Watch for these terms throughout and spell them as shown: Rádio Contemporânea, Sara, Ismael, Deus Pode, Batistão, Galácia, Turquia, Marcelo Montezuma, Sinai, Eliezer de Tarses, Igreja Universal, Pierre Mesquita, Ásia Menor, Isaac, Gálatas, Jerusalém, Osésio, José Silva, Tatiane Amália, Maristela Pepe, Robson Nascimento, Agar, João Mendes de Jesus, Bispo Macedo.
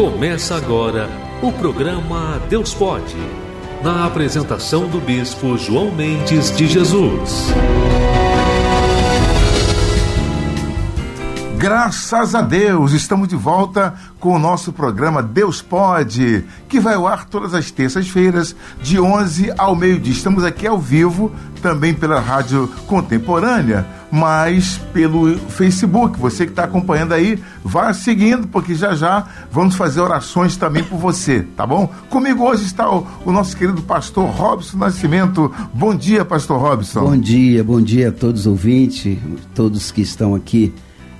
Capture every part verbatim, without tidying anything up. Começa agora o programa Deus Pode, na apresentação do Bispo João Mendes de Jesus. Graças a Deus, estamos de volta com o nosso programa Deus Pode, que vai ao ar todas as terças-feiras, de onze ao meio-dia. Estamos aqui ao vivo, também pela Rádio Contemporânea, mas pelo Facebook. Você que está acompanhando aí, vá seguindo, porque já já vamos fazer orações também por você, tá bom? Comigo hoje está o, o nosso querido pastor Robson Nascimento. Bom dia, pastor Robson. Bom dia, bom dia a todos os ouvintes, todos que estão aqui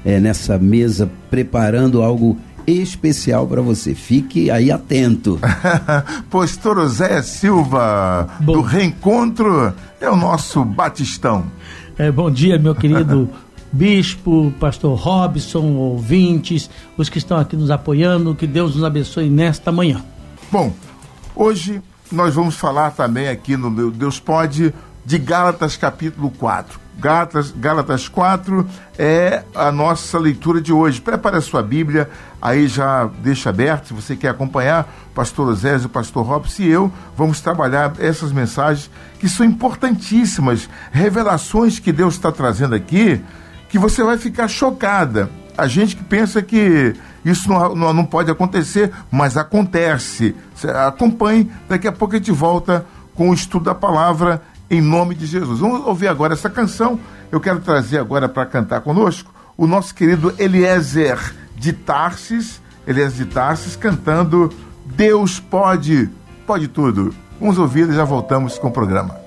É, nessa mesa, preparando algo especial para você. Fique aí atento. Pastor José Silva, bom. do Reencontro, é o nosso Batistão. É, bom dia, meu querido bispo, pastor Robson, ouvintes, os que estão aqui nos apoiando, que Deus nos abençoe nesta manhã. Bom, hoje nós vamos falar também aqui no meu Deus Pode de Gálatas capítulo quatro. Gálatas, Gálatas quatro é a nossa leitura de hoje. Prepare a sua Bíblia, aí já deixa aberto, se você quer acompanhar. Pastor Osésio, pastor Robson e eu vamos trabalhar essas mensagens que são importantíssimas, revelações que Deus está trazendo aqui, que você vai ficar chocada. A gente que pensa que isso não, não, não pode acontecer, mas acontece. Acompanhe, daqui a pouco a gente volta com o estudo da palavra em nome de Jesus. Vamos ouvir agora essa canção. Eu quero trazer agora para cantar conosco o nosso querido Eliezer de Tarses, Eliezer de Tarses cantando Deus Pode, Pode Tudo. Vamos ouvir e já voltamos com o programa.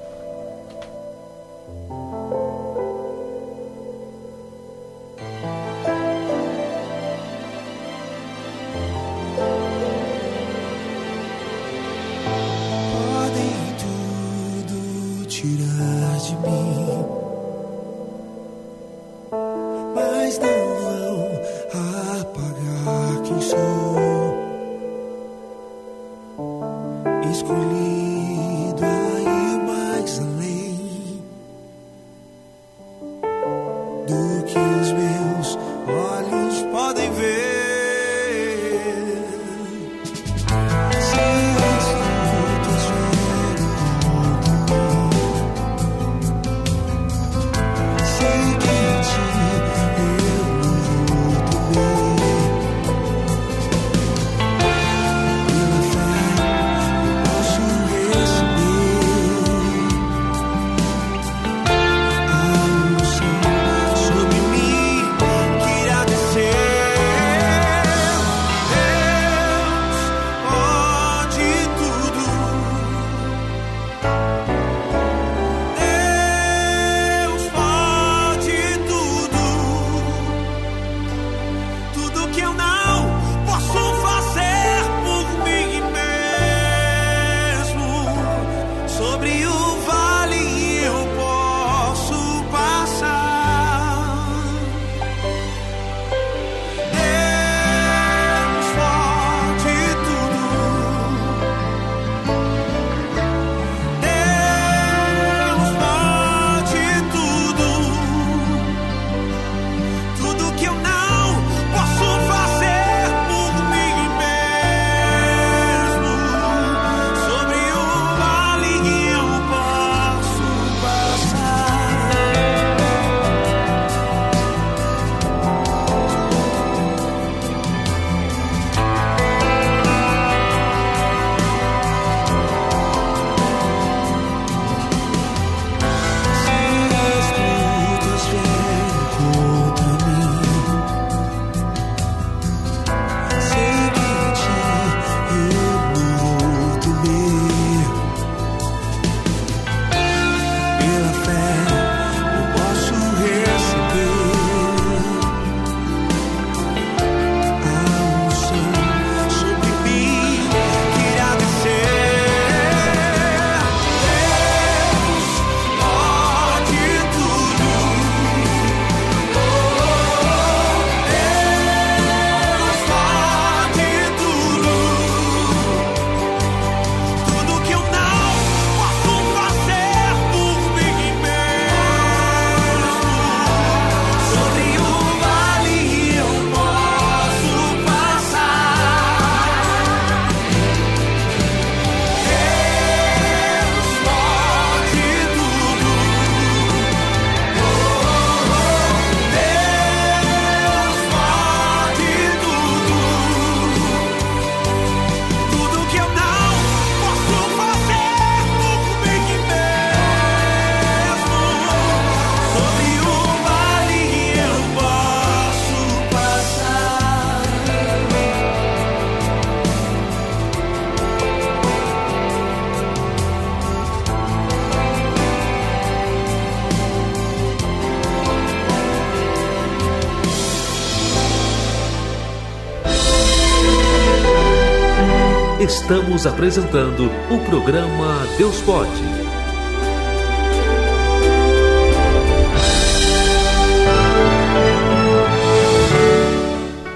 estamos apresentando o programa Deus Pode.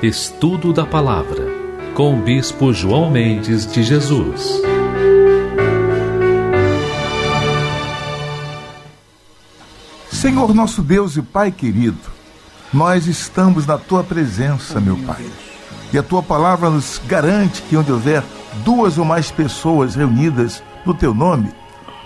Estudo da Palavra, com o Bispo João Mendes de Jesus. Senhor nosso Deus e Pai querido, nós estamos na Tua presença, meu Pai. E a Tua palavra nos garante que onde houver duas ou mais pessoas reunidas no Teu nome,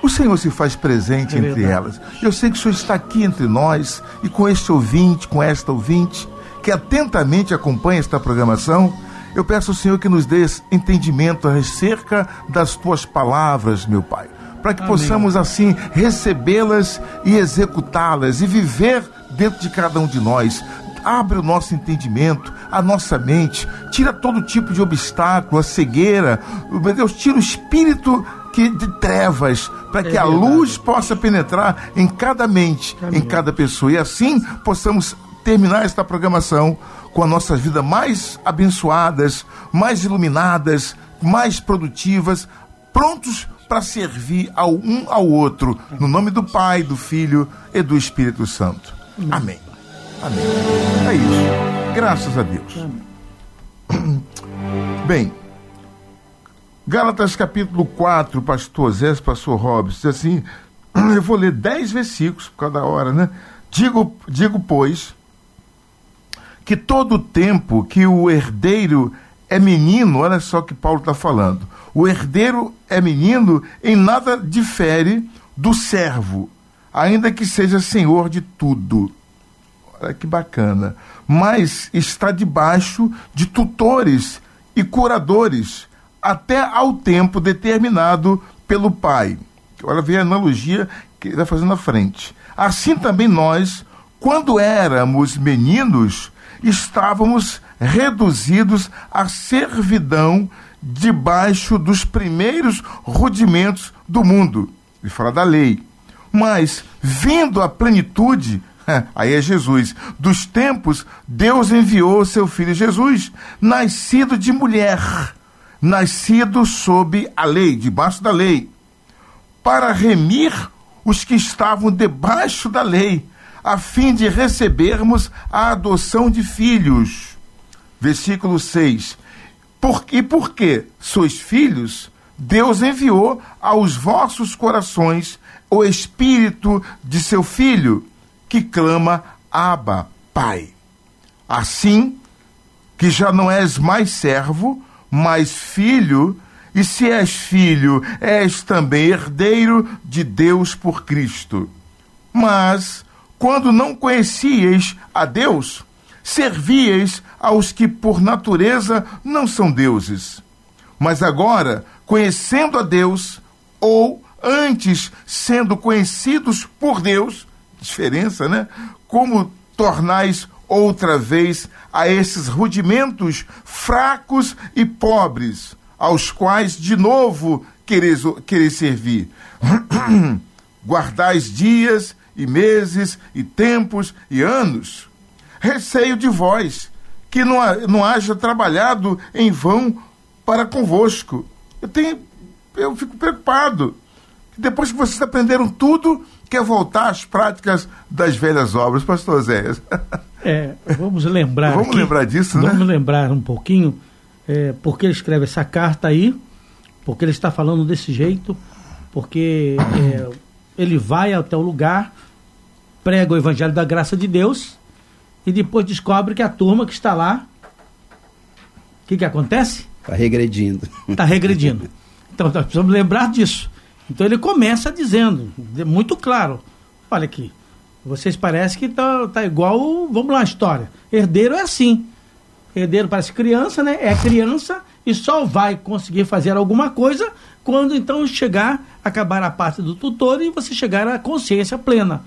o Senhor se faz presente é entre elas. Eu sei que o Senhor está aqui entre nós e com este ouvinte, com esta ouvinte, que atentamente acompanha esta programação. Eu peço ao Senhor que nos dê entendimento acerca das Tuas palavras, meu Pai, para que Amém. Possamos assim recebê-las e executá-las e viver dentro de cada um de nós. Abre o nosso entendimento, a nossa mente, tira todo tipo de obstáculo, a cegueira, meu Deus, tira o espírito que, de trevas, para que é a luz possa penetrar em cada mente, Amém. Em cada pessoa, e assim possamos terminar esta programação com a nossa vida mais abençoadas, mais iluminadas, mais produtivas, prontos para servir ao um ao outro, no nome do Pai, do Filho e do Espírito Santo. Amém. Amém. É isso. Graças a Deus. Amém. Bem, Gálatas capítulo quatro, pastor Osésio, pastor Robson, assim, eu vou ler dez versículos por cada hora, né? Digo, digo, pois, que todo o tempo que o herdeiro é menino, olha só que Paulo está falando, o herdeiro é menino, em nada difere do servo, ainda que seja senhor de tudo. Olha que bacana. Mas está debaixo de tutores e curadores até ao tempo determinado pelo Pai. Olha, vem a analogia que ele está fazendo na frente. Assim também nós, quando éramos meninos, estávamos reduzidos à servidão debaixo dos primeiros rudimentos do mundo. Ele fala da lei. Mas, vindo à plenitude, aí é Jesus, dos tempos, Deus enviou seu filho Jesus, nascido de mulher, nascido sob a lei, debaixo da lei, para remir os que estavam debaixo da lei, a fim de recebermos a adoção de filhos. Versículo seis. Por, e porque sois filhos, Deus enviou aos vossos corações o Espírito de seu Filho, que clama, Abba, Pai. Assim, que já não és mais servo, mas filho, e se és filho, és também herdeiro de Deus por Cristo. Mas, quando não conhecieis a Deus, servieis aos que por natureza não são deuses. Mas agora, conhecendo a Deus, ou antes sendo conhecidos por Deus, diferença, né? Como tornais outra vez a esses rudimentos fracos e pobres, aos quais de novo quereis, quereis servir. Guardais dias e meses e tempos e anos. Receio de vós, que não, não haja trabalhado em vão para convosco. Eu, tenho, eu fico preocupado. Depois que vocês aprenderam tudo, quer voltar às práticas das velhas obras, pastor Zé. É, vamos lembrar Vamos aqui, lembrar disso, vamos né? Vamos lembrar um pouquinho, é, porque ele escreve essa carta aí, porque ele está falando desse jeito, porque é, ele vai até o lugar, prega o evangelho da graça de Deus, e depois descobre que a turma que está lá, o que que acontece? Está regredindo. Está regredindo. Então, nós precisamos lembrar disso. Então ele começa dizendo, muito claro, olha aqui, vocês parecem que tá, tá igual, vamos lá, a história. Herdeiro é assim, herdeiro parece criança, né? É criança e só vai conseguir fazer alguma coisa quando então chegar, acabar a parte do tutor e você chegar à consciência plena.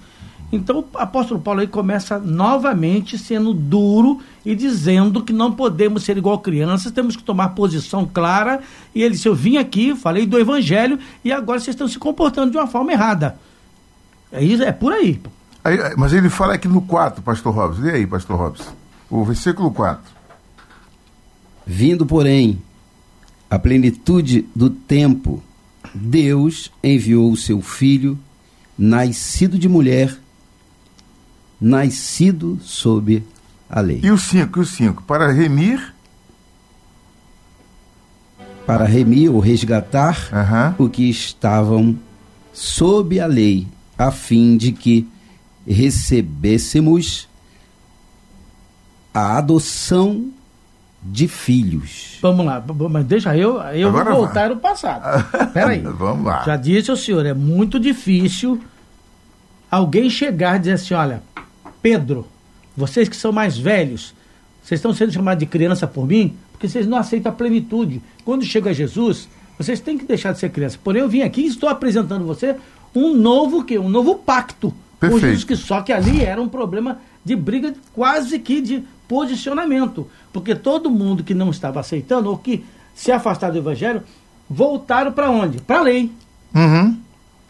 Então o apóstolo Paulo aí começa novamente sendo duro e dizendo que não podemos ser igual crianças, temos que tomar posição clara. E ele disse, eu vim aqui, falei do evangelho e agora vocês estão se comportando de uma forma errada. É, isso, é por aí. aí. Mas ele fala aqui no quatro, pastor Robson. Lê aí, pastor Robson. O versículo quatro. Vindo, porém, a plenitude do tempo, Deus enviou o seu Filho, nascido de mulher, nascido sob a lei. E o cinco, e o cinco, para remir? Para remir ou resgatar uhum. o que estavam sob a lei, a fim de que recebêssemos a adoção de filhos. Vamos lá, mas deixa eu, eu vou voltar ao passado. Peraí. Vamos lá. Já disse ao senhor, é muito difícil alguém chegar e dizer assim, olha, Pedro, vocês que são mais velhos, vocês estão sendo chamados de criança por mim, porque vocês não aceitam a plenitude. Quando chega Jesus, vocês têm que deixar de ser criança. Porém, eu vim aqui e estou apresentando você um novo, que, um novo pacto. Perfeito. Com Jesus, que só que ali era um problema de briga quase que de posicionamento, porque todo mundo que não estava aceitando ou que se afastava do evangelho, voltaram para onde? Para a lei. Uhum.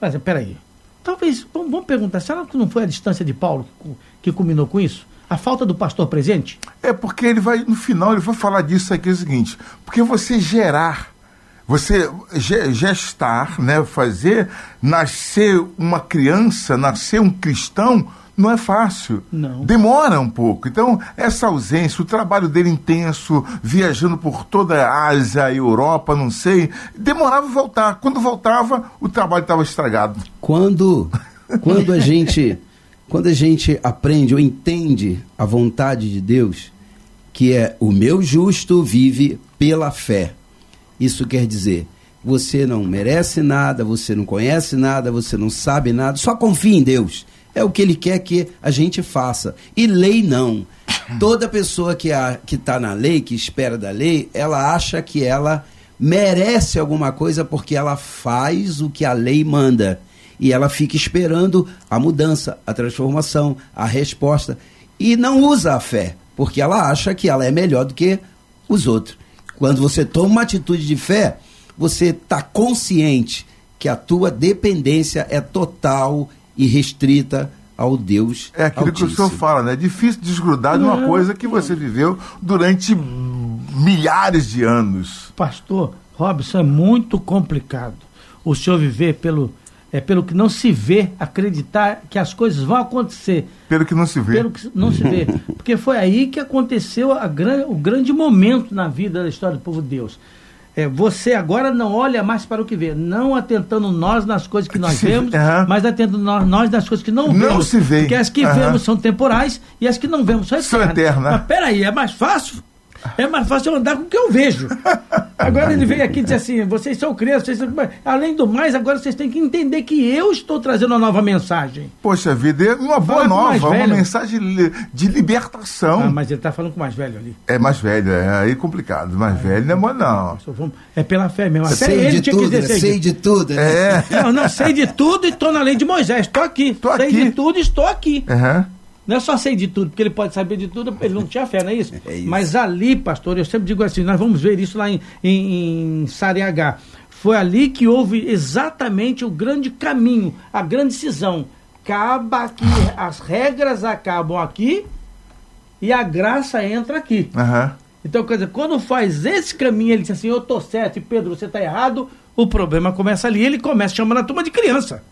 Mas peraí, talvez, vamos perguntar, será que não foi a distância de Paulo que, que culminou com isso? A falta do pastor presente? É porque ele vai, no final, ele vai falar disso aqui, é o seguinte, porque você gerar, você gestar, né, fazer nascer uma criança, nascer um cristão, não é fácil, não. Demora um pouco. Então, essa ausência, o trabalho dele intenso, viajando por toda a Ásia, Europa, não sei, demorava voltar. Quando voltava, o trabalho estava estragado. Quando, quando, a gente, quando a gente aprende ou entende a vontade de Deus, que é o meu justo vive pela fé. Isso quer dizer, você não merece nada, você não conhece nada, você não sabe nada, só confia em Deus. É o que ele quer que a gente faça. E lei não. Toda pessoa que está na lei, que espera da lei, ela acha que ela merece alguma coisa porque ela faz o que a lei manda. E ela fica esperando a mudança, a transformação, a resposta. E não usa a fé, porque ela acha que ela é melhor do que os outros. Quando você toma uma atitude de fé, você está consciente que a tua dependência é total e restrita ao Deus Altíssimo. É aquilo que o senhor fala, né? É difícil desgrudar de uma coisa que você viveu durante milhares de anos. Pastor Robson, é muito complicado o senhor viver pelo, é, pelo que não se vê, acreditar que as coisas vão acontecer. Pelo que não se vê. Pelo que não se vê. Porque foi aí que aconteceu a gran, o grande momento na vida da história do povo de Deus. É, você agora não olha mais para o que vê, não atentando nós nas coisas que nós se, vemos, uhum. mas atentando nós, nós nas coisas que não, não vemos. Se vê. Porque as que uhum. vemos são temporais e as que não vemos são eternas. São eternas. Mas peraí, é mais fácil? É mais fácil eu andar com o que eu vejo. Agora ele veio aqui e disse assim, vocês são crianças, vocês são... além do mais, agora vocês têm que entender que eu estou trazendo uma nova mensagem. Poxa vida, uma boa nova, uma mensagem de libertação. Ah, mas ele está falando com o mais velho ali. É mais velho, é aí complicado, mais é, velho não é bom não. É pela fé mesmo. Até sei ele de tinha tudo, que dizer, sei, sei de tudo. É. Não, não, sei de tudo e estou na lei de Moisés, estou aqui. Tô sei aqui. de tudo e estou aqui. Aham. Uhum. Não é só sei de tudo, porque ele pode saber de tudo, ele não tinha fé, não é isso? É isso. Mas ali, pastor, eu sempre digo assim, nós vamos ver isso lá em, em, em Sara e Agar. Foi ali que houve exatamente o grande caminho, a grande cisão. Acaba aqui, as regras acabam aqui e a graça entra aqui. Uhum. Então, quer dizer, quando faz esse caminho, ele diz assim, eu tô certo, e Pedro, você tá errado, o problema começa ali, ele começa chamando a turma de criança.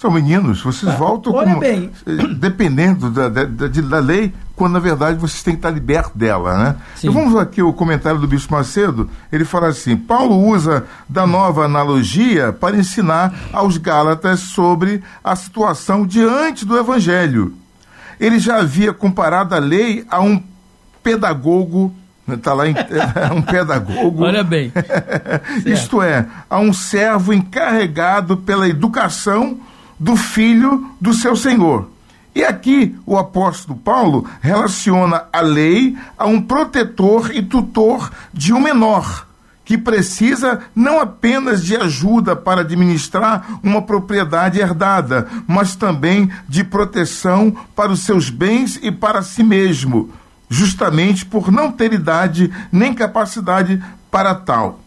São meninos, vocês ah, voltam como, bem. dependendo da, da, da, da lei, quando na verdade vocês têm que estar libertos dela, né? Sim. Então vamos aqui o comentário do Bispo Macedo, ele fala assim, Paulo usa da nova analogia para ensinar aos Gálatas sobre a situação diante do Evangelho. Ele já havia comparado a lei a um pedagogo, está lá em, um pedagogo. Olha bem. Isto é, a um servo encarregado pela educação do filho do seu senhor. E aqui o apóstolo Paulo relaciona a lei a um protetor e tutor de um menor, que precisa não apenas de ajuda para administrar uma propriedade herdada, mas também de proteção para os seus bens e para si mesmo, justamente por não ter idade nem capacidade para tal.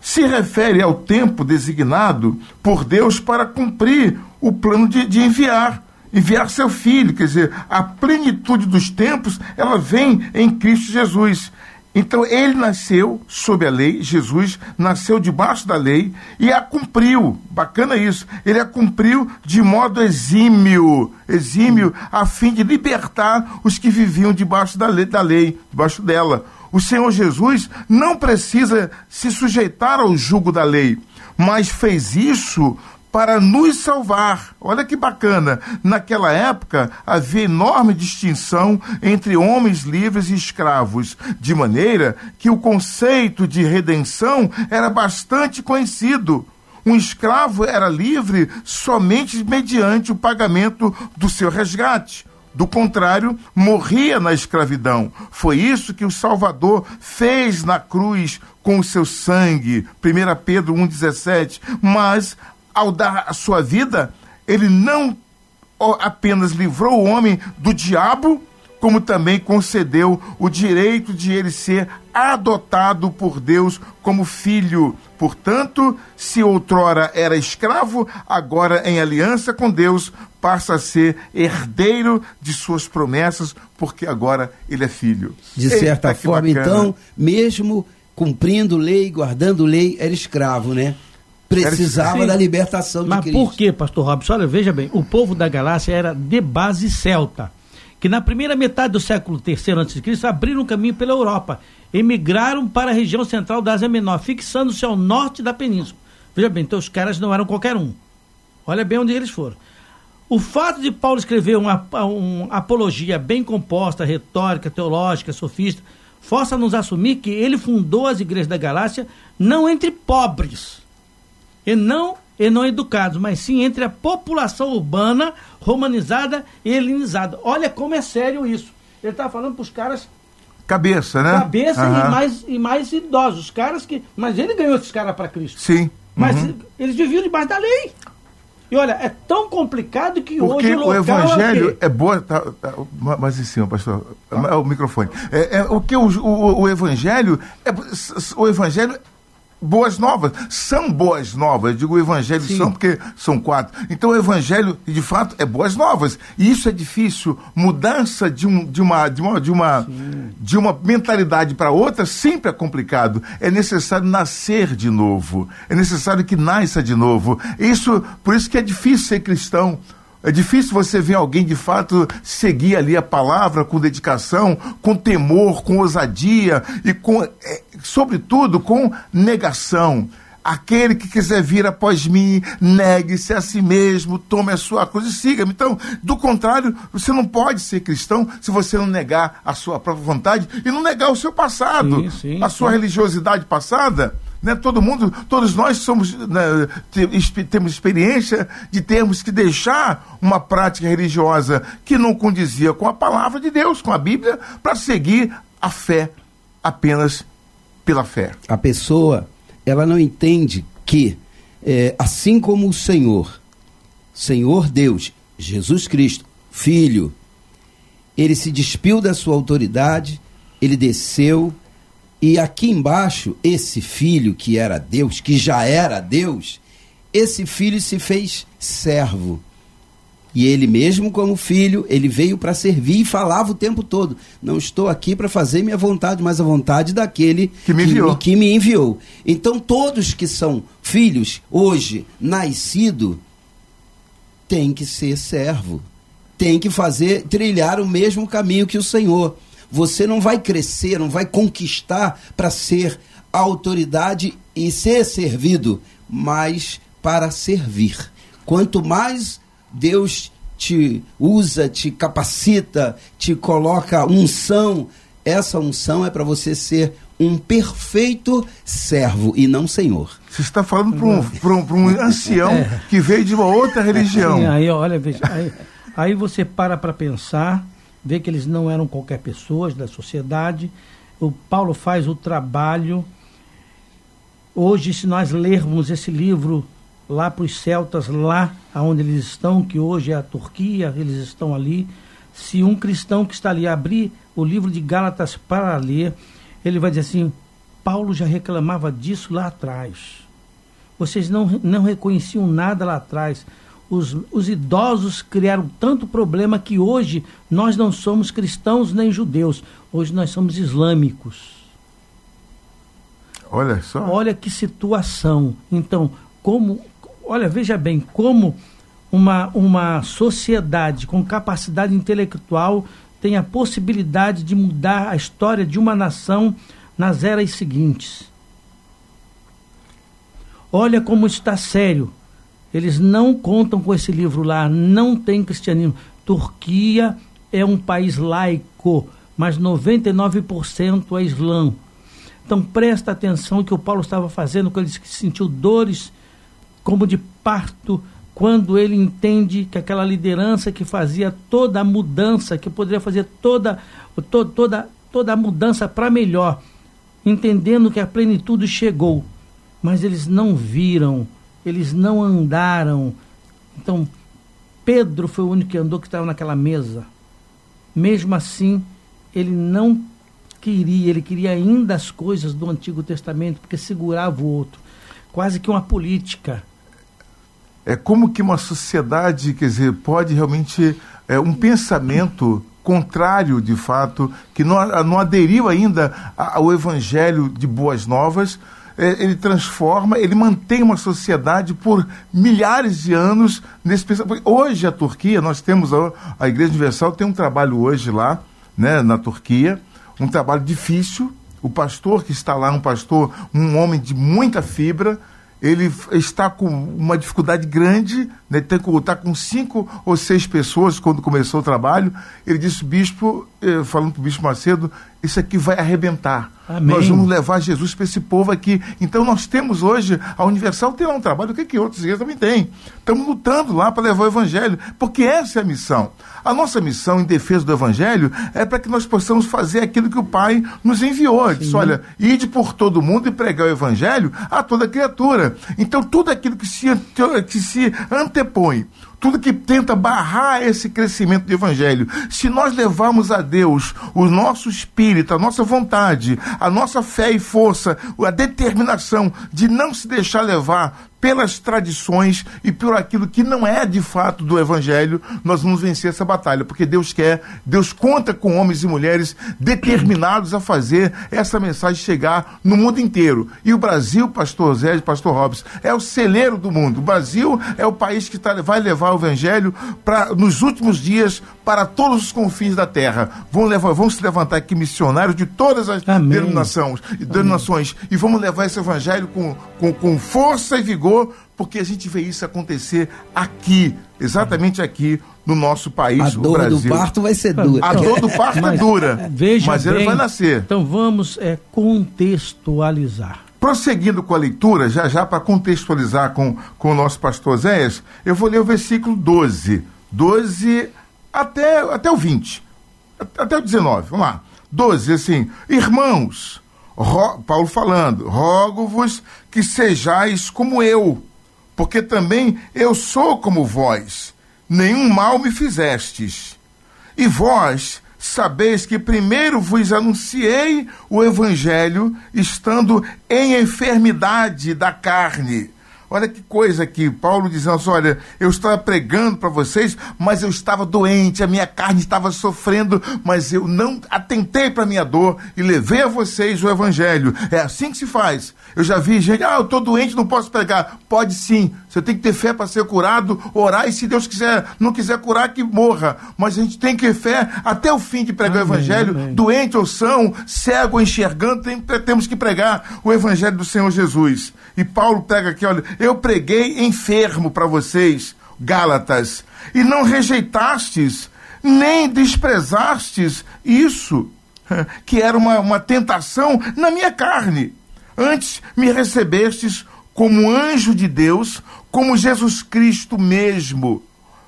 Se refere ao tempo designado por Deus para cumprir o plano de, de enviar, enviar seu filho, quer dizer, a plenitude dos tempos, ela vem em Cristo Jesus. Então ele nasceu sob a lei, Jesus nasceu debaixo da lei e a cumpriu, bacana isso, ele a cumpriu de modo exímio, exímio a fim de libertar os que viviam debaixo da lei, da lei, debaixo dela. O Senhor Jesus não precisa se sujeitar ao jugo da lei, mas fez isso para nos salvar. Olha que bacana, naquela época havia enorme distinção entre homens livres e escravos, de maneira que o conceito de redenção era bastante conhecido. Um escravo era livre somente mediante o pagamento do seu resgate. Do contrário, morria na escravidão. Foi isso que o Salvador fez na cruz com o seu sangue. primeira Pedro um, dezessete. Mas, ao dar a sua vida, ele não apenas livrou o homem do diabo, como também concedeu o direito de ele ser adotado por Deus como filho. Portanto, se outrora era escravo, agora em aliança com Deus, passa a ser herdeiro de suas promessas, porque agora ele é filho. De certa Eita, forma, então, mesmo cumprindo lei, guardando lei, era escravo, né? Precisava Sim. da libertação de Mas Cristo. Mas por que, pastor Robson? Olha, veja bem, o povo da Galácia era de base celta, que na primeira metade do século terceiro antes de Cristo abriram o caminho pela Europa, emigraram para a região central da Ásia Menor, fixando-se ao norte da península. Veja bem, então os caras não eram qualquer um. Olha bem onde eles foram. O fato de Paulo escrever uma, uma apologia bem composta, retórica, teológica, sofista, força-nos a assumir que ele fundou as igrejas da Galácia não entre pobres e não e não educados, mas sim entre a população urbana, romanizada e helenizada. Olha como é sério isso. Ele está falando para os caras... Cabeça, né? Cabeça uhum. e, mais, e mais idosos. Os caras que... Mas ele ganhou esses caras para Cristo. Sim. Uhum. Mas eles viviam debaixo da lei. E olha, é tão complicado que Porque hoje o local... o evangelho é, é boa... Tá, tá, mas em cima, pastor, ah. o microfone. É, é, o que o, o, o evangelho... É, o evangelho... Boas novas, são boas novas, eu digo o evangelho Sim. são porque são quatro, então o evangelho de fato é boas novas, e isso é difícil, mudança de, um, de, uma, de, uma, de, uma, de uma mentalidade para outra sempre é complicado, é necessário nascer de novo, é necessário que nasça de novo, isso, por isso que é difícil ser cristão. É difícil você ver alguém, de fato, seguir ali a palavra com dedicação, com temor, com ousadia e, com, é, sobretudo, com negação. Aquele que quiser vir após mim, negue-se a si mesmo, tome a sua cruz e siga-me. Então, do contrário, você não pode ser cristão se você não negar a sua própria vontade e não negar o seu passado, sim, sim, a sua sim. religiosidade passada. Né? Todo mundo, todos nós somos, né, temos experiência de termos que deixar uma prática religiosa que não condizia com a palavra de Deus, com a Bíblia, para seguir a fé apenas pela fé. A pessoa, ela não entende que, é, assim como o Senhor, Senhor Deus, Jesus Cristo, Filho, ele se despiu da sua autoridade, ele desceu. E aqui embaixo, esse filho que era Deus, que já era Deus, esse filho se fez servo. E ele mesmo como filho, ele veio para servir e falava o tempo todo. Não estou aqui para fazer minha vontade, mas a vontade daquele que me enviou. Que, que me enviou. Então todos que são filhos, hoje, nascido, tem que ser servo. Tem que fazer, trilhar o mesmo caminho que o Senhor. Você não vai crescer, não vai conquistar para ser autoridade e ser servido, mas para servir. Quanto mais Deus te usa, te capacita, te coloca unção, essa unção é para você ser um perfeito servo e não senhor. Você está falando para um, para um, para um ancião é. que veio de uma outra religião. Sim, aí, olha, veja, aí, aí você para para pensar... Vê que eles não eram qualquer pessoas da sociedade. O Paulo faz o trabalho. Hoje, se nós lermos esse livro lá para os celtas, lá onde eles estão, que hoje é a Turquia, eles estão ali. Se um cristão que está ali abrir o livro de Gálatas para ler, ele vai dizer assim, Paulo já reclamava disso lá atrás. Vocês não, não reconheciam nada lá atrás. Os, os idosos criaram tanto problema que hoje nós não somos cristãos nem judeus, hoje nós somos islâmicos. Olha só. Olha que situação. Então, como... Olha, veja bem, como uma, uma sociedade com capacidade intelectual tem a possibilidade de mudar a história de uma nação nas eras seguintes. Olha como está sério. Eles não contam com esse livro lá, não tem cristianismo. Turquia é um país laico, mas noventa e nove por cento é islã. Então presta atenção que o Paulo estava fazendo, quando ele disse que sentiu dores como de parto, quando ele entende que aquela liderança que fazia toda a mudança, que poderia fazer toda, to, toda, toda a mudança para melhor, entendendo que a plenitude chegou, mas eles não viram, eles não andaram. Então, Pedro foi o único que andou, que estava naquela mesa. Mesmo assim, ele não queria, ele queria ainda as coisas do Antigo Testamento, porque segurava o outro. Quase que uma política. É como que uma sociedade, quer dizer, pode realmente... É, um pensamento contrário, de fato, que não, não aderiu ainda ao Evangelho de Boas Novas... Ele transforma, ele mantém uma sociedade por milhares de anos nesse pensamento. Hoje a Turquia, nós temos a, a Igreja Universal tem um trabalho hoje lá, né, na Turquia, um trabalho difícil. O pastor que está lá, um pastor, um homem de muita fibra, ele está com uma dificuldade grande, né, tem que lutar com cinco ou seis pessoas quando começou o trabalho. Ele disse, bispo, falando para o bispo Macedo, isso aqui vai arrebentar. Amém. Nós vamos levar Jesus para esse povo aqui. Então nós temos hoje, a Universal tem lá um trabalho, o que, que outros igrejas também têm. Estamos lutando lá para levar o Evangelho, porque essa é a missão. A nossa missão em defesa do Evangelho é para que nós possamos fazer aquilo que o Pai nos enviou. Ele disse, olha, ide por todo mundo e pregar o Evangelho a toda criatura. Então tudo aquilo que se, que se antepõe, tudo que tenta barrar esse crescimento do Evangelho, se nós levarmos a Deus o nosso espírito, a nossa vontade, a nossa fé e força, a determinação de não se deixar levar pelas tradições e por aquilo que não é de fato do Evangelho, nós vamos vencer essa batalha, porque Deus quer, Deus conta com homens e mulheres determinados a fazer essa mensagem chegar no mundo inteiro. E o Brasil, pastor Osésio, pastor Robson, é o celeiro do mundo. O Brasil é o país que tá, vai levar o Evangelho pra, nos últimos dias, para todos os confins da terra. Vão, levar, vão se levantar aqui missionários de todas as denominações, denominações e vamos levar esse Evangelho com, com, com força e vigor, porque a gente vê isso acontecer aqui, exatamente aqui no nosso país, a dor o Brasil. Do parto vai ser dura. A dor do parto mas, é dura, veja mas bem, ele vai nascer. Então vamos é, contextualizar. Prosseguindo com a leitura, já já para contextualizar com, com o nosso pastor Zéias, eu vou ler o versículo doze, doze até, até o vinte, até o dezenove, vamos lá. doze, assim, irmãos... Paulo falando, rogo-vos que sejais como eu, porque também eu sou como vós, nenhum mal me fizestes. E vós sabeis que primeiro vos anunciei o Evangelho, estando em enfermidade da carne. Olha que coisa aqui, Paulo dizendo, olha, eu estava pregando para vocês, mas eu estava doente, a minha carne estava sofrendo, mas eu não atentei para a minha dor e levei a vocês o Evangelho. É assim que se faz. Eu já vi gente, ah, eu estou doente, não posso pregar. Pode sim, você tem que ter fé para ser curado, orar, e se Deus quiser, não quiser curar, que morra. Mas a gente tem que ter fé até o fim de pregar amém, o Evangelho, amém. Doente ou são, cego ou enxergando, tem, temos que pregar o Evangelho do Senhor Jesus. E Paulo pega aqui, olha, eu preguei enfermo para vocês, Gálatas, e não rejeitastes, nem desprezastes isso, que era uma, uma tentação na minha carne. Antes me recebestes como anjo de Deus, como Jesus Cristo mesmo.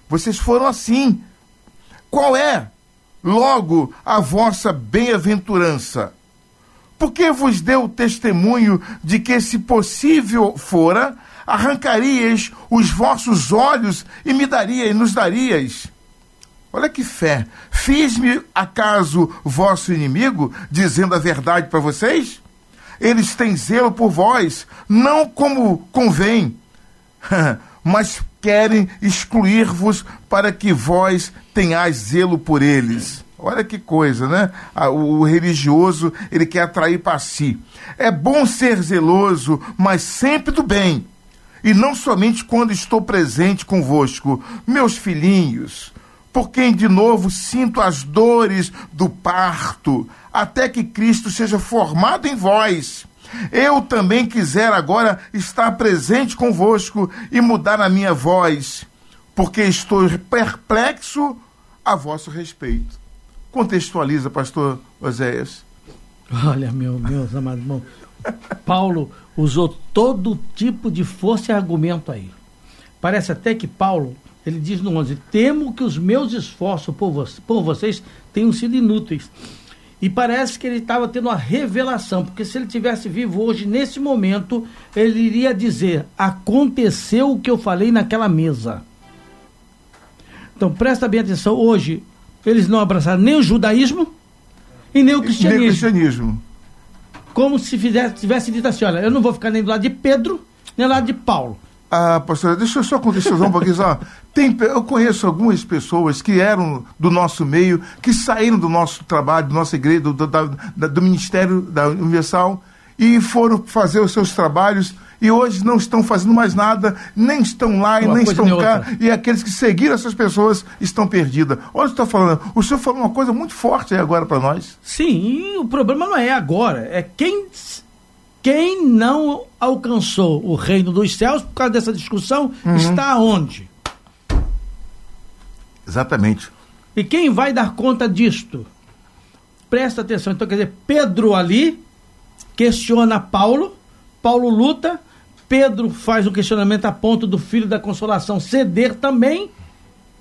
Vocês foram assim. Qual é, logo, a vossa bem-aventurança? Porque vos deu testemunho de que, se possível fora, arrancaríeis os vossos olhos e me daríeis, nos daríeis. Olha que fé. Fiz-me acaso vosso inimigo, dizendo a verdade para vocês? Eles têm zelo por vós, não como convém, mas querem excluir-vos para que vós tenhais zelo por eles. Olha que coisa, né? O religioso, ele quer atrair para si. É bom ser zeloso, mas sempre do bem, e não somente quando estou presente convosco, meus filhinhos, por quem de novo sinto as dores do parto, até que Cristo seja formado em vós. Eu também quisera agora estar presente convosco e mudar a minha voz, porque estou perplexo a vosso respeito. Contextualiza, pastor Oséias. Olha, meu, meus amados irmãos, Paulo usou todo tipo de força e argumento aí. Parece até que Paulo, ele diz no onze, temo que os meus esforços por, vo- por vocês tenham sido inúteis. E parece que ele estava tendo uma revelação, porque se ele estivesse vivo hoje, nesse momento, ele iria dizer, aconteceu o que eu falei naquela mesa. Então, presta bem atenção, hoje... eles não abraçaram nem o judaísmo e nem o cristianismo. Nem o cristianismo. Como se fizesse, tivesse dito assim, olha, eu não vou ficar nem do lado de Pedro, nem do lado de Paulo. Ah, pastora, deixa eu só contextualizar um pouquinho. Só. Tem, eu conheço algumas pessoas que eram do nosso meio, que saíram do nosso trabalho, da nossa igreja, do, do, da, do Ministério da Universal, e foram fazer os seus trabalhos, e hoje não estão fazendo mais nada, nem estão lá e nem estão cá, e aqueles que seguiram essas pessoas estão perdidas. Olha o que você está falando, o senhor falou uma coisa muito forte aí agora para nós. Sim, e o problema não é agora, é quem, quem não alcançou o reino dos céus por causa dessa discussão, uhum. está onde? Exatamente. E quem vai dar conta disto? Presta atenção, então quer dizer, Pedro ali questiona Paulo, Paulo luta, Pedro faz um questionamento a ponto do filho da consolação ceder também,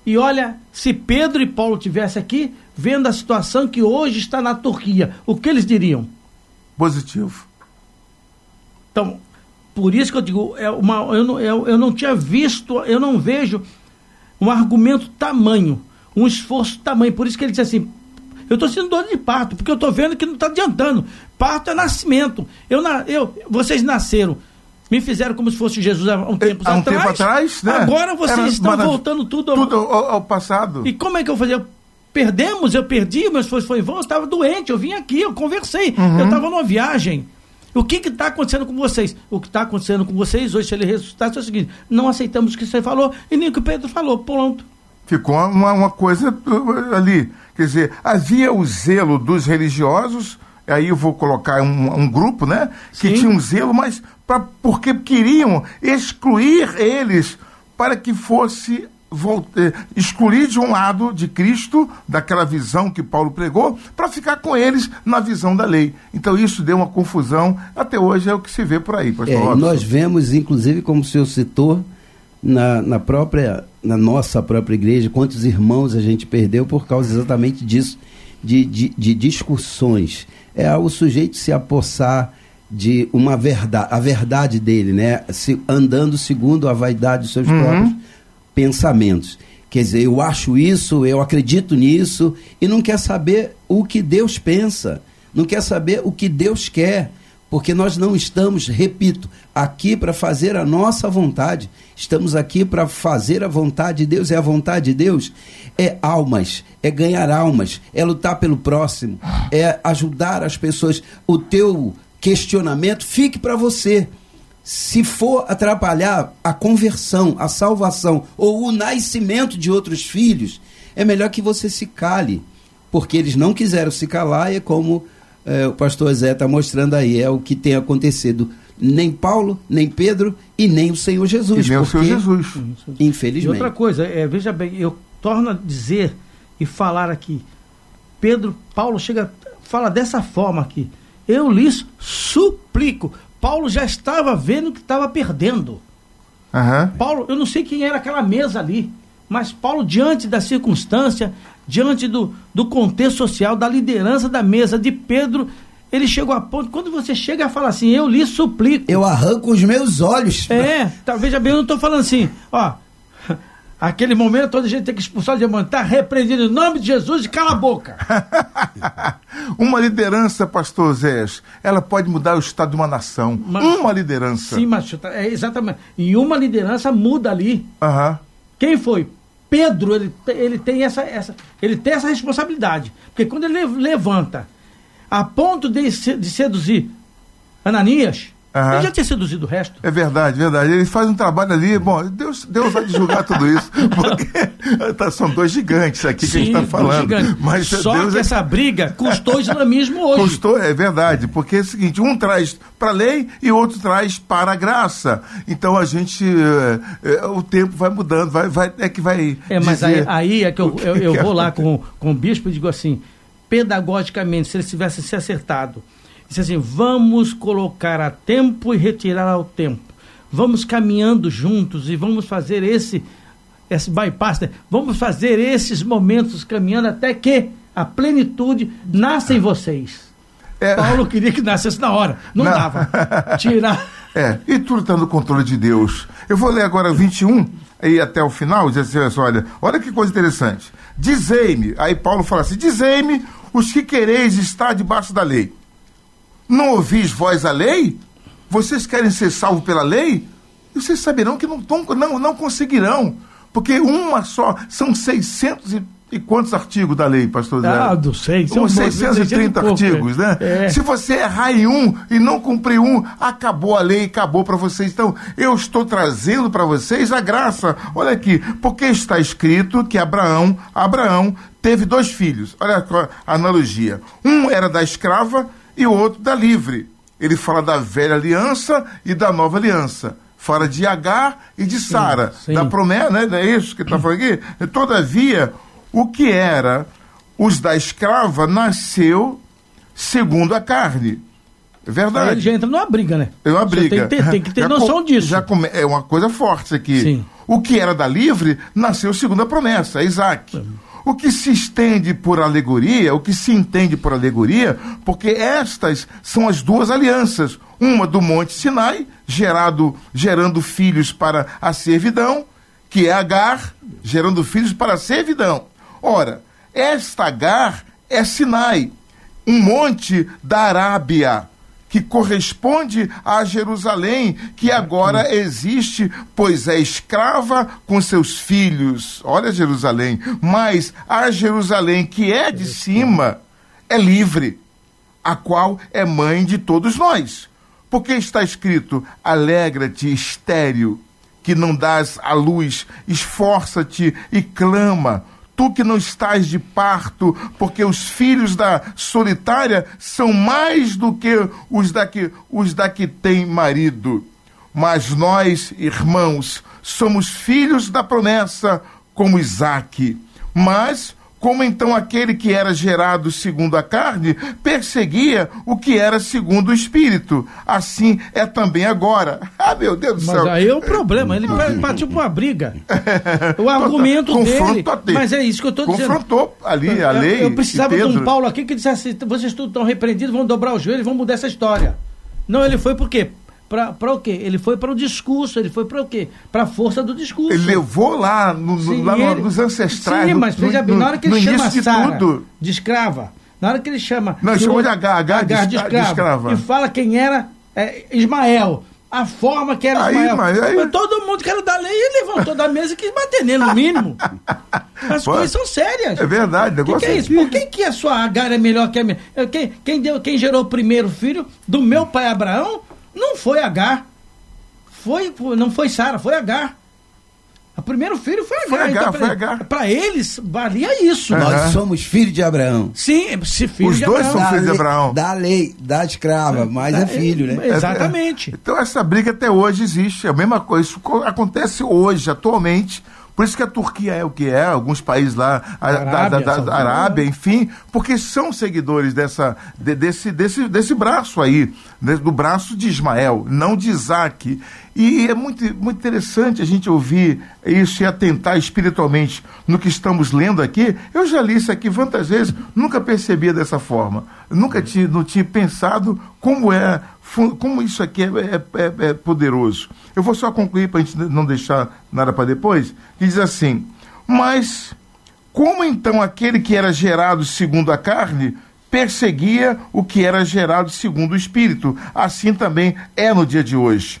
e olha, se Pedro e Paulo estivessem aqui, vendo a situação que hoje está na Turquia, o que eles diriam? Positivo. Então, por isso que eu digo, é uma, eu, não, eu, eu não tinha visto, eu não vejo um argumento tamanho, um esforço tamanho, por isso que ele disse assim, eu estou sendo dono de parto, porque eu estou vendo que não está adiantando. Parto é nascimento. Eu, eu, vocês nasceram, me fizeram como se fosse Jesus há um tempo, há um atrás, tempo atrás, né? Agora vocês Era, estão marav- voltando tudo, ao... tudo ao, ao passado. E como é que eu fazia? Perdemos, eu perdi, meu esforço foi em vão, eu estava doente, eu vim aqui, eu conversei, uhum. eu estava numa viagem. O que está acontecendo com vocês? O que está acontecendo com vocês hoje, se ele ressuscitar, é o seguinte, não aceitamos o que você falou e nem o que o Pedro falou, pronto. Ficou uma, uma coisa ali, quer dizer, havia o zelo dos religiosos, aí eu vou colocar um, um grupo, né, que Sim. tinha um zelo, mas pra, porque queriam excluir eles para que fosse voltar, excluir de um lado de Cristo, daquela visão que Paulo pregou, para ficar com eles na visão da lei. Então isso deu uma confusão, até hoje é o que se vê por aí. Pastor Robson. Nós vemos, inclusive, como o senhor citou, Na, na própria, na nossa própria igreja, quantos irmãos a gente perdeu por causa exatamente disso, de, de, de discussões. É o sujeito se apossar de uma verdade, a verdade dele, né? Se, andando segundo a vaidade dos seus uhum. próprios pensamentos. Quer dizer, eu acho isso, eu acredito nisso, e não quer saber o que Deus pensa, não quer saber o que Deus quer. Porque nós não estamos, repito, aqui para fazer a nossa vontade. Estamos aqui para fazer a vontade de Deus. E a vontade de Deus é almas, é ganhar almas, é lutar pelo próximo, é ajudar as pessoas. O teu questionamento fique para você. Se for atrapalhar a conversão, a salvação ou o nascimento de outros filhos, é melhor que você se cale. Porque eles não quiseram se calar e é como... É, o pastor Zé está mostrando aí, é o que tem acontecido. Nem Paulo, nem Pedro e nem o Senhor Jesus. E nem porque, o Senhor Jesus. Infelizmente. E outra coisa, é, veja bem, eu torno a dizer e falar aqui. Pedro, Paulo chega, fala dessa forma aqui. Eu lhes suplico. Paulo já estava vendo que estava perdendo. Uhum. Paulo, eu não sei quem era aquela mesa ali, mas Paulo, diante da circunstância, diante do, do contexto social, da liderança da mesa de Pedro, ele chegou a ponto, quando você chega a falar assim, eu lhe suplico. Eu arranco os meus olhos. É, tá, veja bem, eu não estou falando assim, ó, aquele momento todo a gente tem que expulsar o demônio, está repreendido em nome de Jesus e cala a boca. Uma liderança, pastor Zés, ela pode mudar o estado de uma nação, mas, uma liderança. Sim, mas é, exatamente, e uma liderança muda ali. Aham. Uhum. Quem foi? Pedro, ele, ele, tem essa, essa, ele tem essa responsabilidade. Porque quando ele levanta a ponto de, de seduzir Ananias, uhum. ele já tinha seduzido o resto. É verdade, verdade. Ele faz um trabalho ali. Bom, Deus, Deus vai julgar tudo isso. Porque tá, são dois gigantes aqui. Sim, que a gente está falando. Mas só Deus que é... essa briga custou o islamismo hoje. Custou, é verdade. Porque é o seguinte, um traz para a lei e outro traz para a graça. Então a gente... É, é, o tempo vai mudando. Vai, vai, é que vai É, mas aí, aí é que eu, eu, eu vou lá com, com o bispo e digo assim, pedagogicamente, se eles tivessem se acertado, disse assim, vamos colocar a tempo e retirar ao tempo, vamos caminhando juntos e vamos fazer esse esse bypass, né? Vamos fazer esses momentos caminhando até que a plenitude nasça em vocês. É... Paulo queria que nascesse na hora, não, não. dava tirar. É, e tudo está no controle de Deus. Eu vou ler agora vinte e um aí até o final, diz assim, olha, olha que coisa interessante, dizei-me, aí Paulo fala assim, dizei-me os que quereis estar debaixo da lei. Não ouvis vós a lei? Vocês querem ser salvos pela lei? E vocês saberão que não, não, não conseguirão. Porque uma só... São seiscentos e, e quantos artigos da lei, pastor Zé? Ah, não sei. São seiscentos e trinta artigos, né? É. Se você errar em um e não cumprir um, acabou a lei, acabou para vocês. Então, eu estou trazendo para vocês a graça. Olha aqui. Porque está escrito que Abraão, Abraão teve dois filhos. Olha a analogia. Um era da escrava... e o outro da livre. Ele fala da velha aliança e da nova aliança. Fala de Agar e de Sara. Da promessa, né? Não é isso que está falando aqui? Todavia, o que era os da escrava nasceu segundo a carne. É verdade. Aí já entra numa briga, né? É uma briga. Tem, tem, tem que ter já noção com, disso. Já come, é uma coisa forte aqui. Sim. O que era da livre nasceu segundo a promessa, Isaac. Uhum. O que se estende por alegoria, o que se entende por alegoria, porque estas são as duas alianças, uma do Monte Sinai, gerado, gerando filhos para a servidão, que é Agar, gerando filhos para a servidão. Ora, esta Agar é Sinai, um monte da Arábia, que corresponde a Jerusalém, que agora existe, pois é escrava com seus filhos. Olha Jerusalém. Mas a Jerusalém, que é de cima, é livre, a qual é mãe de todos nós. Porque está escrito, alegra-te, estéril, que não dás à luz, esforça-te e clama. Tu que não estás de parto, porque os filhos da solitária são mais do que os da que, os da que tem marido. Mas nós, irmãos, somos filhos da promessa, como Isaac. Mas, como então aquele que era gerado segundo a carne, perseguia o que era segundo o Espírito. Assim é também agora. Ah, meu Deus do céu. Mas aí é o problema, ele partiu para uma briga. O argumento dele... Mas é isso que eu estou dizendo. Confrontou ali a lei. Eu precisava de um Paulo aqui que dissesse assim, vocês todos estão repreendidos, vão dobrar os joelhos, vão mudar essa história. Não, ele foi por quê? Para o quê? Ele foi para o discurso, ele foi para o quê? Para a força do discurso. Ele levou lá, no, sim, lá ele, nos ancestrais. Sim, no, mas veja bem, na hora que ele chama de Sara tudo. de escrava, na hora que ele chama... Não, ele chamou de H, H, H de, escrava, de escrava. E fala quem era é, Ismael, a forma que era aí, Ismael. Mas, aí... mas todo mundo que era da lei, ele levantou da mesa e quis bater nele, no mínimo. As Pô, coisas são sérias. É verdade. O que, que é isso? Por que, que a sua Agar é melhor que a minha? Quem, quem, deu, quem gerou o primeiro filho do meu pai Abraão, não foi Agar, foi, não foi Sara, foi Agar. O primeiro filho foi Agar. Então, para pra eles, valia isso. Uhum. Nós somos filhos de Abraão. Sim, se filho Os de dois Abraão. são filhos de Abraão. Da lei, da escrava, é, mas da, é filho, né? Exatamente. É, é, então essa briga até hoje existe, é a mesma coisa, isso acontece hoje, atualmente. Por isso que a Turquia é o que é, alguns países lá, a, Arábia, da, da, da Arábia, enfim, porque são seguidores dessa, de, desse, desse, desse braço aí, do braço de Ismael, não de Isaac. E é muito, muito interessante a gente ouvir isso e atentar espiritualmente no que estamos lendo aqui. Eu já li isso aqui quantas vezes, nunca percebia dessa forma, nunca tinha, não tinha pensado como é... Como isso aqui é, é, é poderoso. Eu vou só concluir para a gente não deixar nada para depois. Que diz assim, mas como então aquele que era gerado segundo a carne perseguia o que era gerado segundo o Espírito? Assim também é no dia de hoje.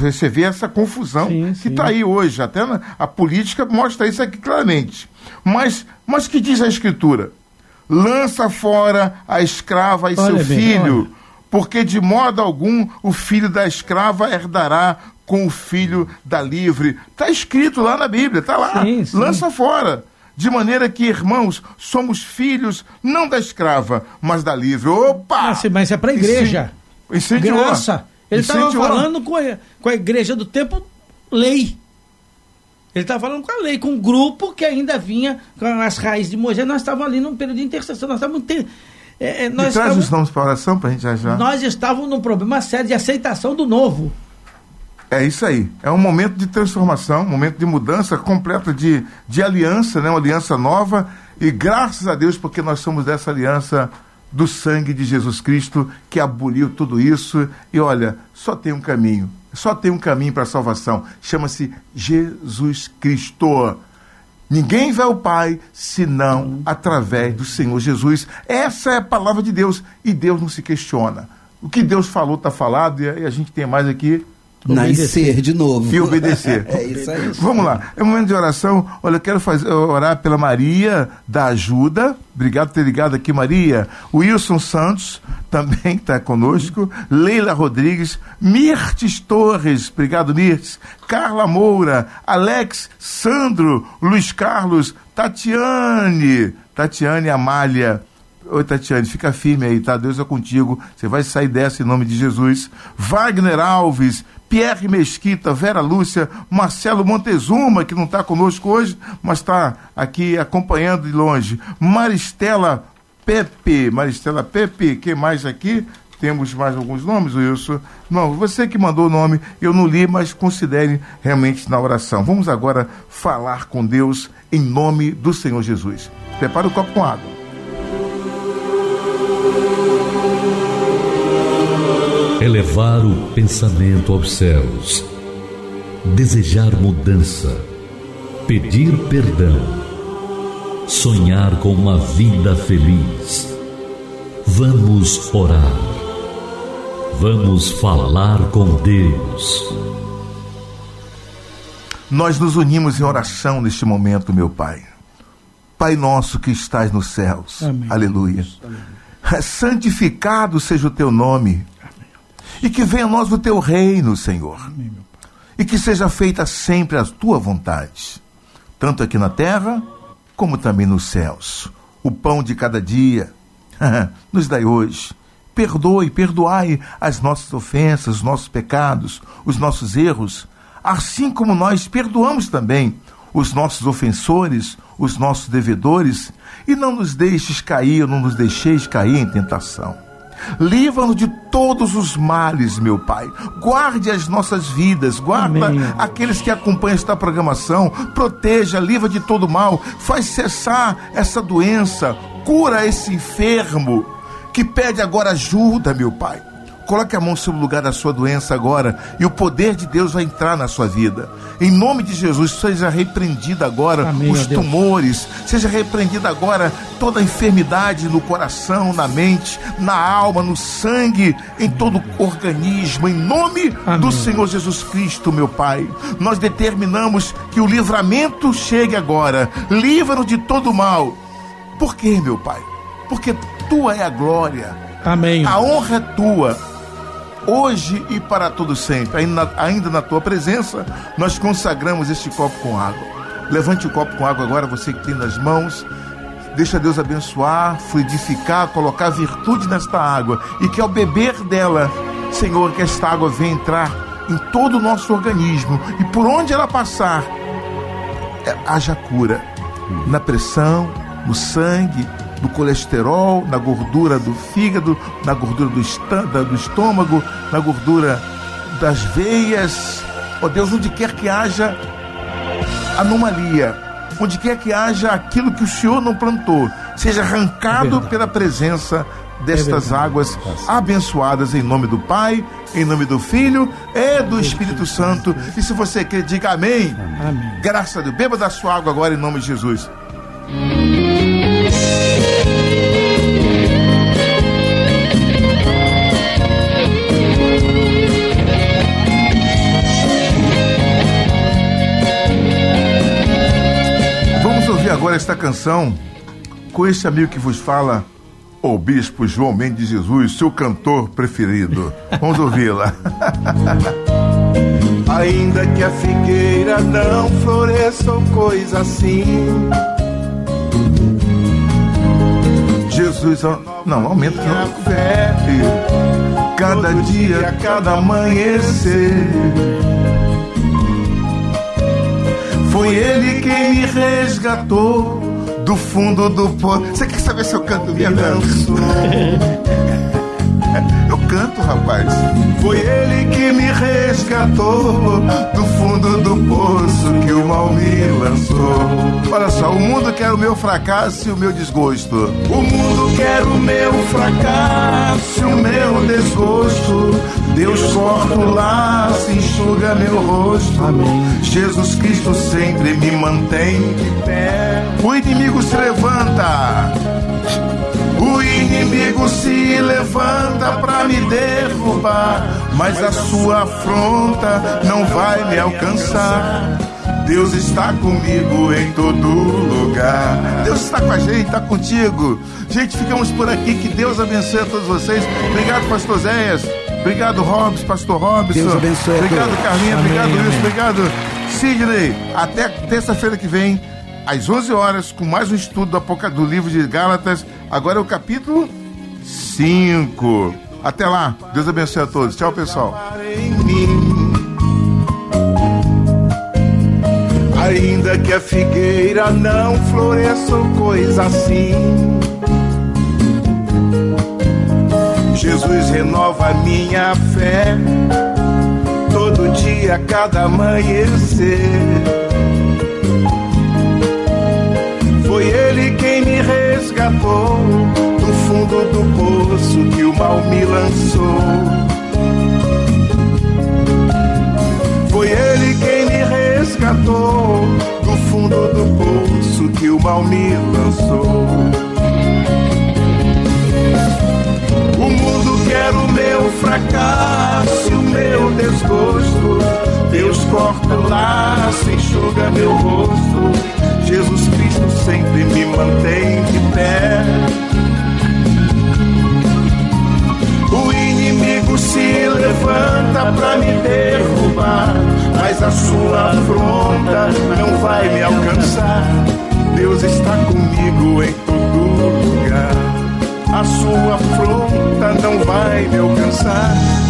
Você vê essa confusão sim, que está aí hoje. Até na, a política mostra isso aqui claramente. Mas o que diz a Escritura? Lança fora a escrava e olha seu bem, filho, olha. porque de modo algum o filho da escrava herdará com o filho da livre. Está escrito lá na Bíblia, está lá. Sim, sim. Lança fora. De maneira que, irmãos, somos filhos não da escrava, mas da livre. Opa! Nossa, mas é para a igreja. Isso é graça. Ele estava falando com a, com a igreja do tempo, lei. Ele estava falando com a lei, com um grupo que ainda vinha com as raízes de Moisés. Nós estávamos ali num período de intercessão. Nós estávamos... Ter, é, nós traz os nomes para a oração para a gente ajudar. Nós estávamos num problema sério de aceitação do novo. É isso aí. É um momento de transformação, um momento de mudança completa de, de aliança, né? Uma aliança nova. E graças a Deus, porque nós somos dessa aliança... do sangue de Jesus Cristo que aboliu tudo isso. E olha, só tem um caminho, só tem um caminho para a salvação, chama-se Jesus Cristo. Ninguém vai ao Pai senão através do Senhor Jesus. Essa é a palavra de Deus, e Deus não se questiona. O que Deus falou está falado, e a gente tem mais aqui: nascer de novo e obedecer. É isso aí. Vamos lá, é um momento de oração. Olha, eu quero fazer, orar pela Maria da Ajuda. Obrigado por ter ligado aqui, Maria. Wilson Santos também está conosco. Leila Rodrigues, Mirtes Torres, obrigado, Mirtes. Carla Moura, Alex Sandro, Luiz Carlos, Tatiane Tatiane Amália. Oi, Tatiane, fica firme aí, tá? Deus é contigo, você vai sair dessa em nome de Jesus. Wagner Alves, Pierre Mesquita, Vera Lúcia, Marcelo Montezuma, que não está conosco hoje, mas está aqui acompanhando de longe. Maristela Pepe, Maristela Pepe, quem mais aqui? Temos mais alguns nomes, Wilson? Não, você que mandou o nome, eu não li, mas considere realmente na oração. Vamos agora falar com Deus em nome do Senhor Jesus. Prepara o copo com água. Elevar o pensamento aos céus, desejar mudança, pedir perdão, sonhar com uma vida feliz. Vamos orar, vamos falar com Deus. Nós nos unimos em oração neste momento, meu Pai. Pai nosso que estás nos céus, amém. Aleluia. Amém. Santificado seja o teu nome. E que venha a nós o teu reino, Senhor. Amém, meu Pai. E que seja feita sempre a tua vontade, tanto aqui na terra, como também nos céus. O pão de cada dia nos dai hoje. Perdoe, perdoai as nossas ofensas, os nossos pecados, os nossos erros, assim como nós perdoamos também os nossos ofensores, os nossos devedores, e não nos deixes cair, não nos deixeis cair em tentação. Livra-nos de todos os males, meu Pai. Guarde as nossas vidas, guarda amém, aqueles que acompanham esta programação. Proteja, livra de todo mal. Faz cessar essa doença. Cura esse enfermo que pede agora ajuda, meu Pai. Coloque a mão sobre o lugar da sua doença agora, e o poder de Deus vai entrar na sua vida. Em nome de Jesus, seja repreendido agora amém, os tumores, Deus. Seja repreendido agora toda a enfermidade no coração, na mente, na alma, no sangue, em todo o organismo. Em nome amém. Do Senhor Jesus Cristo, meu Pai, nós determinamos que o livramento chegue agora. Livra-nos de todo mal. Por quê, meu Pai? Porque tua é a glória. Amém. A honra é tua. Hoje e para todo sempre. Ainda, ainda na tua presença, nós consagramos este copo com água. Levante o copo com água agora, você que tem nas mãos. Deixa Deus abençoar, fluidificar, colocar virtude nesta água. E que ao beber dela, Senhor, que esta água venha entrar em todo o nosso organismo. E por onde ela passar, haja cura. Na pressão, no sangue, do colesterol, na gordura do fígado, na gordura do, esta, do estômago, na gordura das veias. Ó Deus, onde quer que haja anomalia, onde quer que haja aquilo que o Senhor não plantou, seja arrancado é pela presença destas é águas abençoadas, em nome do Pai, em nome do Filho e do Espírito Santo. E se você quer, diga amém. Amém. Graças a Deus. Beba da sua água agora, em nome de Jesus. agora esta canção com este amigo que vos fala, o Bispo João Mendes de Jesus, seu cantor preferido. Vamos ouvi-la. Ainda que a figueira não floresça ou coisa assim, Jesus, não, aumenta não. Verde, cada dia, cada amanhecer, foi ele quem me resgatou do fundo do poço. Você quer saber se eu canto minha dança? Eu canto, rapaz. Foi ele que me resgatou do fundo do poço que o mal me lançou. Olha só, o mundo quer o meu fracasso e o meu desgosto. O mundo quer o meu fracasso e o meu desgosto. Deus corta o laço, enxuga meu rosto. Amém. Jesus Cristo sempre me mantém de pé. O inimigo se levanta, o inimigo se levanta pra me derrubar, mas a sua afronta não vai me alcançar. Deus está comigo em todo lugar. Deus está com a gente, está contigo. Gente, ficamos por aqui, que Deus abençoe a todos vocês. Obrigado, pastor Zéias. Obrigado, Robson, pastor Robson. Deus abençoe. Obrigado, Carlinha. Amém, obrigado, Luiz. Obrigado, Sidney. Até terça-feira que vem, às onze horas, com mais um estudo do livro de Gálatas. Agora é o capítulo cinco. Até lá, Deus abençoe a todos. Tchau, pessoal. Ainda que a figueira não floresça ou coisa assim, Jesus renova a minha fé, todo dia, cada amanhecer. Foi ele quem me resgatou do fundo do poço que o mal me lançou. Foi ele quem me resgatou do fundo do poço que o mal me lançou. O mundo quer o meu fracasso e o meu desgosto. Deus corta o laço, enxuga meu rosto. Jesus Cristo sempre me mantém de pé. O inimigo se levanta pra me derrubar, mas a sua afronta não vai me alcançar. Deus está comigo em todo lugar. A sua afronta não vai me alcançar.